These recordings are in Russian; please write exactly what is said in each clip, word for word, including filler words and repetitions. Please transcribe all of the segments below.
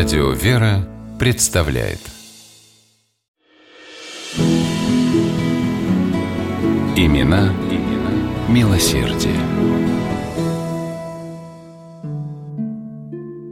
Радио «Вера» представляет Имена, имена милосердия.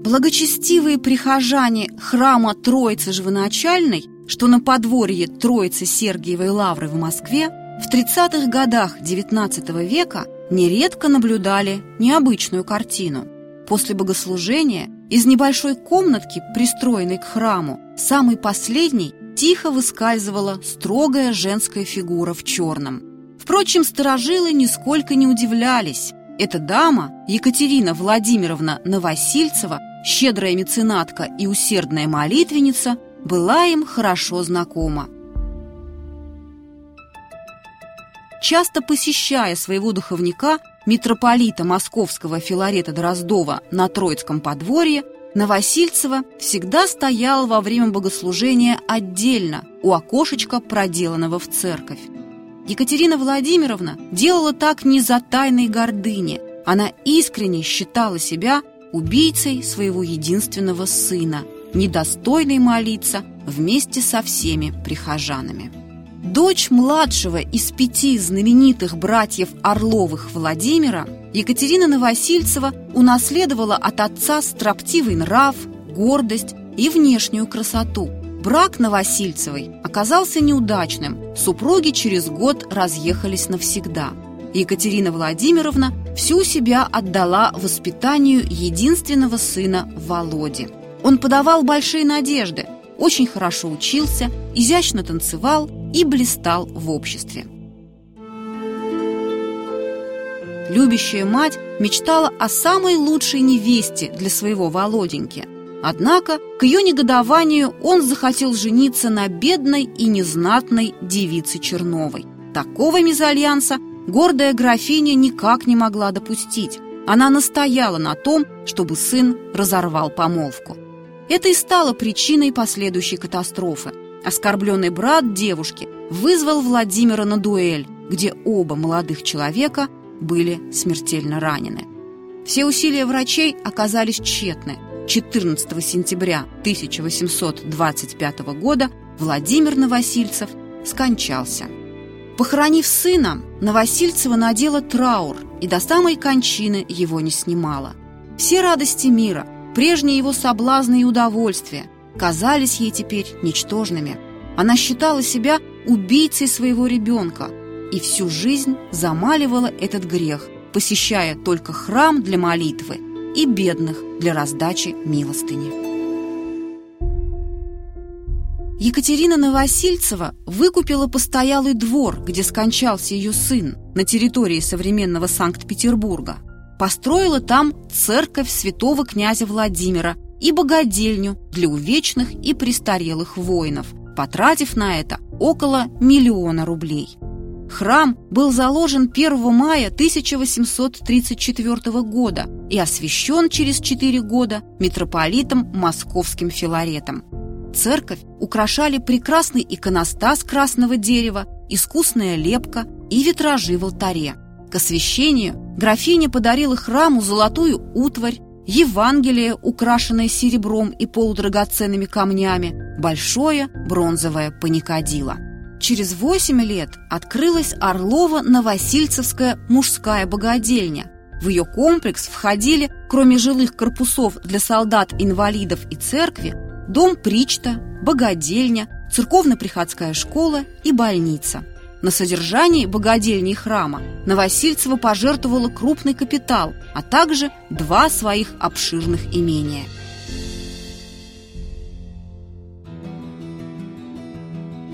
Благочестивые прихожане храма Троицы Живоначальной, что на подворье Троице-Сергиевой Лавры в Москве, в тридцатых годах девятнадцатого века нередко наблюдали необычную картину. После богослужения из небольшой комнатки, пристроенной к храму, самой последней, тихо выскальзывала строгая женская фигура в черном. Впрочем, старожилы нисколько не удивлялись. Эта дама, Екатерина Владимировна Новосильцева, щедрая меценатка и усердная молитвенница, была им хорошо знакома. Часто посещая своего духовника, митрополита московского Филарета Дроздова, на Троицком подворье, Новосильцева всегда стояла во время богослужения отдельно у окошечка, проделанного в церковь. Екатерина Владимировна делала так не за тайной гордыни. Она искренне считала себя убийцей своего единственного сына, недостойной молиться вместе со всеми прихожанами. Дочь младшего из пяти знаменитых братьев Орловых Владимира, Екатерина Новосильцева унаследовала от отца строптивый нрав, гордость и внешнюю красоту. Брак Новосильцевой оказался неудачным, супруги через год разъехались навсегда. Екатерина Владимировна всю себя отдала воспитанию единственного сына Володи. Он подавал большие надежды, очень хорошо учился, изящно танцевал и блистал в обществе. Любящая мать мечтала о самой лучшей невесте для своего Володеньки. Однако, к ее негодованию, он захотел жениться на бедной и незнатной девице Черновой. Такого мезальянса гордая графиня никак не могла допустить. Она настояла на том, чтобы сын разорвал помолвку. Это и стало причиной последующей катастрофы. Оскорбленный брат девушки вызвал Владимира на дуэль, где оба молодых человека были смертельно ранены. Все усилия врачей оказались тщетны. четырнадцатого сентября тысяча восемьсот двадцать пятого года Владимир Новосильцев скончался. Похоронив сына, Новосильцева надела траур и до самой кончины его не снимала. Все радости мира, прежние его соблазны и удовольствия, казались ей теперь ничтожными. Она считала себя убийцей своего ребенка и всю жизнь замаливала этот грех, посещая только храм для молитвы и бедных для раздачи милостыни. Екатерина Новосильцева выкупила постоялый двор, где скончался ее сын, на территории современного Санкт-Петербурга. Построила там церковь святого князя Владимира и богадельню для увечных и престарелых воинов, потратив на это около миллиона рублей. Храм был заложен первого мая тысяча восемьсот тридцать четвёртого года и освящен через четыре года митрополитом Московским Филаретом. Церковь украшали прекрасный иконостас красного дерева, искусная лепка и витражи в алтаре. К освящению графиня подарила храму золотую утварь, Евангелие, украшенное серебром и полудрагоценными камнями, большое бронзовое паникадило. Через восемь лет открылась Орлова-Новосильцевская мужская богадельня. В ее комплекс входили, кроме жилых корпусов для солдат-инвалидов и церкви, дом причта, богадельня, церковно-приходская школа и больница. На содержании богадельни и храма Новосильцева пожертвовала крупный капитал, а также два своих обширных имения.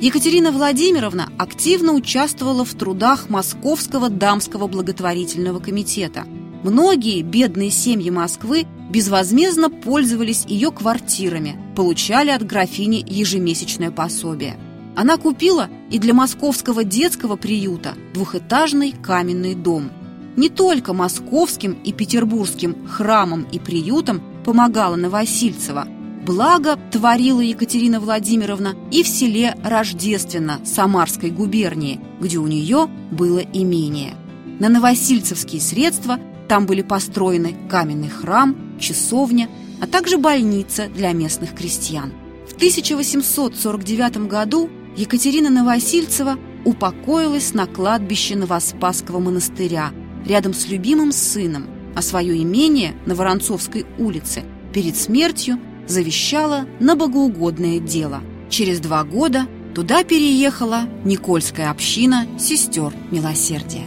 Екатерина Владимировна активно участвовала в трудах Московского дамского благотворительного комитета. Многие бедные семьи Москвы безвозмездно пользовались ее квартирами, получали от графини ежемесячное пособие. Она купила и для московского детского приюта двухэтажный каменный дом. Не только московским и петербургским храмам и приютам помогала Новосильцева. Благо творила Екатерина Владимировна и в селе Рождественно Самарской губернии, где у нее было имение. На новосильцевские средства там были построены каменный храм, часовня, а также больница для местных крестьян. В тысяча восемьсот сорок девятом году Екатерина Новосильцева упокоилась на кладбище Новоспасского монастыря рядом с любимым сыном, а свое имение на Воронцовской улице перед смертью завещала на богоугодное дело. Через два года туда переехала Никольская община сестер Милосердия.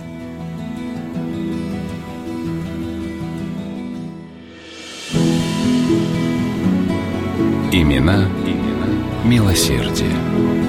Имена, имена милосердия.